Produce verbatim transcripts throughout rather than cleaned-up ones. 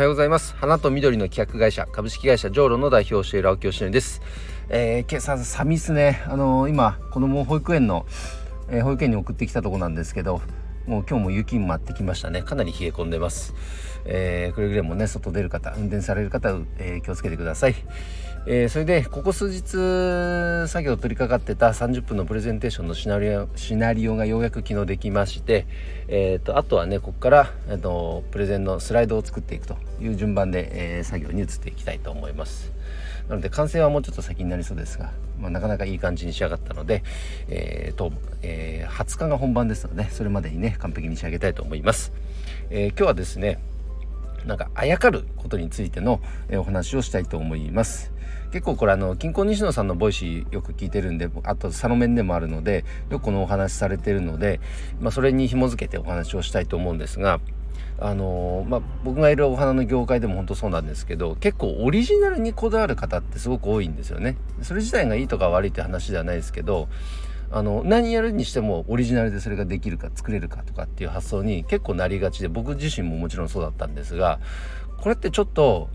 はようございます。花と緑の企画会社株式会社ジョーロの代表をしている青木芳則です。えー、今朝寒いですね。あのー、今子供を保育園の、えー、保育園に送ってきたとこなんですけど、もう今日も雪に舞ってきましたね。かなり冷え込んでます。えー、くれぐれもね、外出る方、運転される方、えー、気をつけてください。えー、それでここ数日作業取り掛かってたさんじゅっぷんのプレゼンテーションのシナリオ、シナリオがようやく昨日できまして、えー、とあとはね、ここから、えー、とプレゼンのスライドを作っていくという順番で、えー、作業に移っていきたいと思います。なので完成はもうちょっと先になりそうですが、まあ、なかなかいい感じに仕上がったので、えーとえー、はつかが本番ですので、それまでにね完璧に仕上げたいと思います。えー、今日はですね、なんかあやかることについてのお話をしたいと思います。結構これあの近郊西野さんのボイシーよく聞いてるんで、あとサロメンでもあるのでよくこのお話されてるので、まあ、それに紐づけてお話をしたいと思うんですが、あのーまあ、僕がいるお花の業界でも本当そうなんですけど、結構オリジナルにこだわる方ってすごく多いんですよね。それ自体がいいとか悪いって話ではないですけど、あの何やるにしてもオリジナルでそれができるか作れるかとかっていう発想に結構なりがちで、僕自身ももちろんそうだったんですが、これってちょっと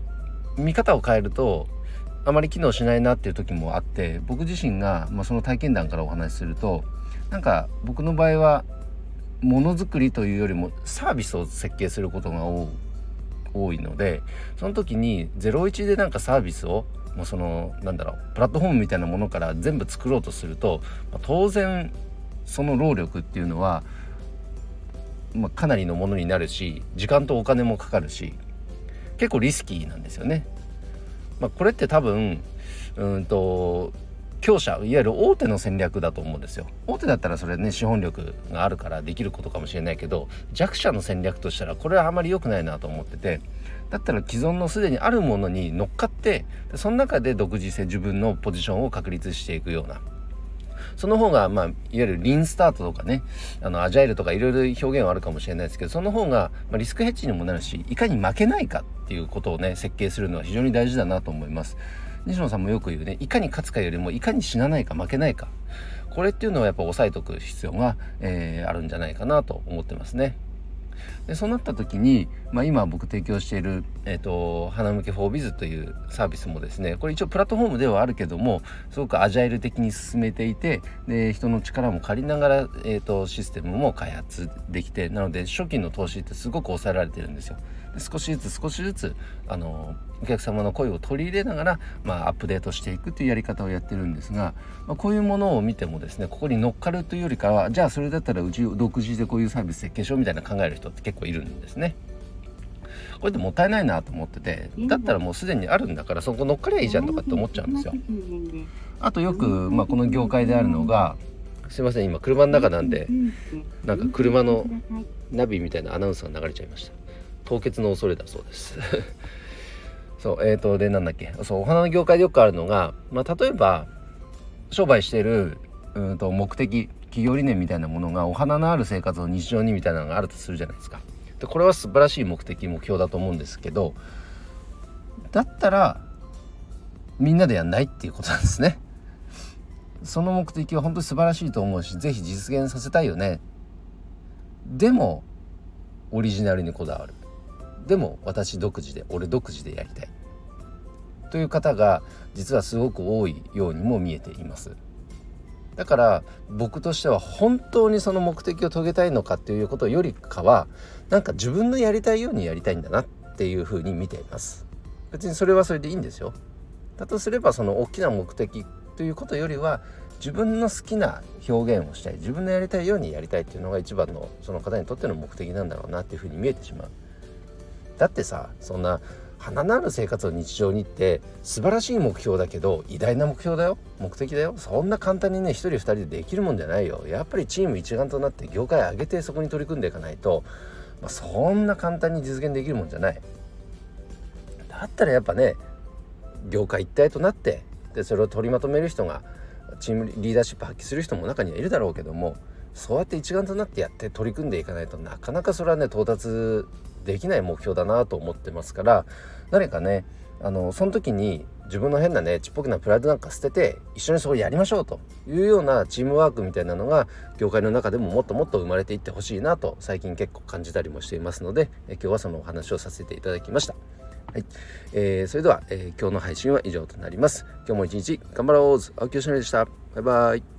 見方を変えるとあまり機能しないなっていう時もあって、僕自身が、まあ、その体験談からお話しすると、なんか僕の場合はものづくりというよりもサービスを設計することが多いので、その時にゼロイチでなんかサービスをもうそのなんだろうプラットフォームみたいなものから全部作ろうとすると、まあ、当然その労力っていうのは、まあ、かなりのものになるし、時間とお金もかかるし、結構リスキーなんですよね。まあ、これって多分うんと強者、いわゆる大手の戦略だと思うんですよ。大手だったらそれね、資本力があるからできることかもしれないけど、弱者の戦略としたらこれはあまり良くないなと思ってて、だったら既存のすでにあるものに乗っかって、その中で独自性、自分のポジションを確立していくような、その方が、まあ、いわゆるリーンスタートとかね、あのアジャイルとかいろいろ表現はあるかもしれないですけど、その方がリスクヘッジにもなるし、いかに負けないかっていうことをね設計するのは非常に大事だなと思います。西野さんもよく言うね、いかに勝つかよりもいかに死なないか負けないか、これっていうのはやっぱ抑えとく必要が、えー、あるんじゃないかなと思ってますね。でそうなった時に、まあ、今僕提供している、えーと、花向けフォービズというサービスもですね、これ一応プラットフォームではあるけども、すごくアジャイル的に進めていて、で人の力も借りながら、えーと、システムも開発できて、なので初期の投資ってすごく抑えられてるんですよ。で少しずつ少しずつあのお客様の声を取り入れながら、まあ、アップデートしていくというやり方をやってるんですが、まあ、こういうものを見てもですね、ここに乗っかるというよりかは、じゃあそれだったらうち独自でこういうサービス設計しようみたいな考える人って結構いるんですね。これってもったいないなと思ってて、だったらもうすでにあるんだからそこ乗っかりゃいいじゃんとかって思っちゃうんですよ。あとよく、まあ、この業界であるのが、すいません今車の中なんで、なんか車のナビみたいなアナウンスが流れちゃいました。凍結の恐れだそうですそうえーとでなんだっけそうお花の業界でよくあるのが、まあ、例えば商売しているうんと目的、企業理念みたいなものがお花のある生活を日常にみたいなのがあるとするじゃないですか。でこれは素晴らしい目的、目標だと思うんですけど、だったらみんなでやんないっていうことなんですね。その目的は本当に素晴らしいと思うし、ぜひ実現させたいよね。でもオリジナルにこだわる、でも私独自で俺独自でやりたいという方が実はすごく多いようにも見えています。だから僕としては本当にその目的を遂げたいのかっていうことよりかは、なんか自分のやりたいようにやりたいんだなっていうふうに見ています。別にそれはそれでいいんですよ。だとすればその大きな目的ということよりは、自分の好きな表現をしたい、自分のやりたいようにやりたいっていうのが一番のその方にとっての目的なんだろうなっていうふうに見えてしまう。だってさ、そんな花のある生活を日常にって素晴らしい目標だけど、偉大な目標だよ、目的だよ。そんな簡単にね一人二人でできるもんじゃないよ。やっぱりチーム一丸となって業界上げてそこに取り組んでいかないと、まあ、そんな簡単に実現できるもんじゃない。だったらやっぱね、業界一体となって、でそれを取りまとめる人が、チームリーダーシップ発揮する人も中にはいるだろうけども、そうやって一丸となってやって取り組んでいかないと、なかなかそれはね到達できない目標だなと思ってますから、誰かね、あのその時に自分の変なねちっぽけなプライドなんか捨てて、一緒にそこやりましょうというようなチームワークみたいなのが業界の中でももっともっと生まれていってほしいなと最近結構感じたりもしていますので、今日はそのお話をさせていただきました。はい、えー、それでは、えー、今日の配信は以上となります。今日も一日頑張ろう。青木よしのりでした。バイバイ。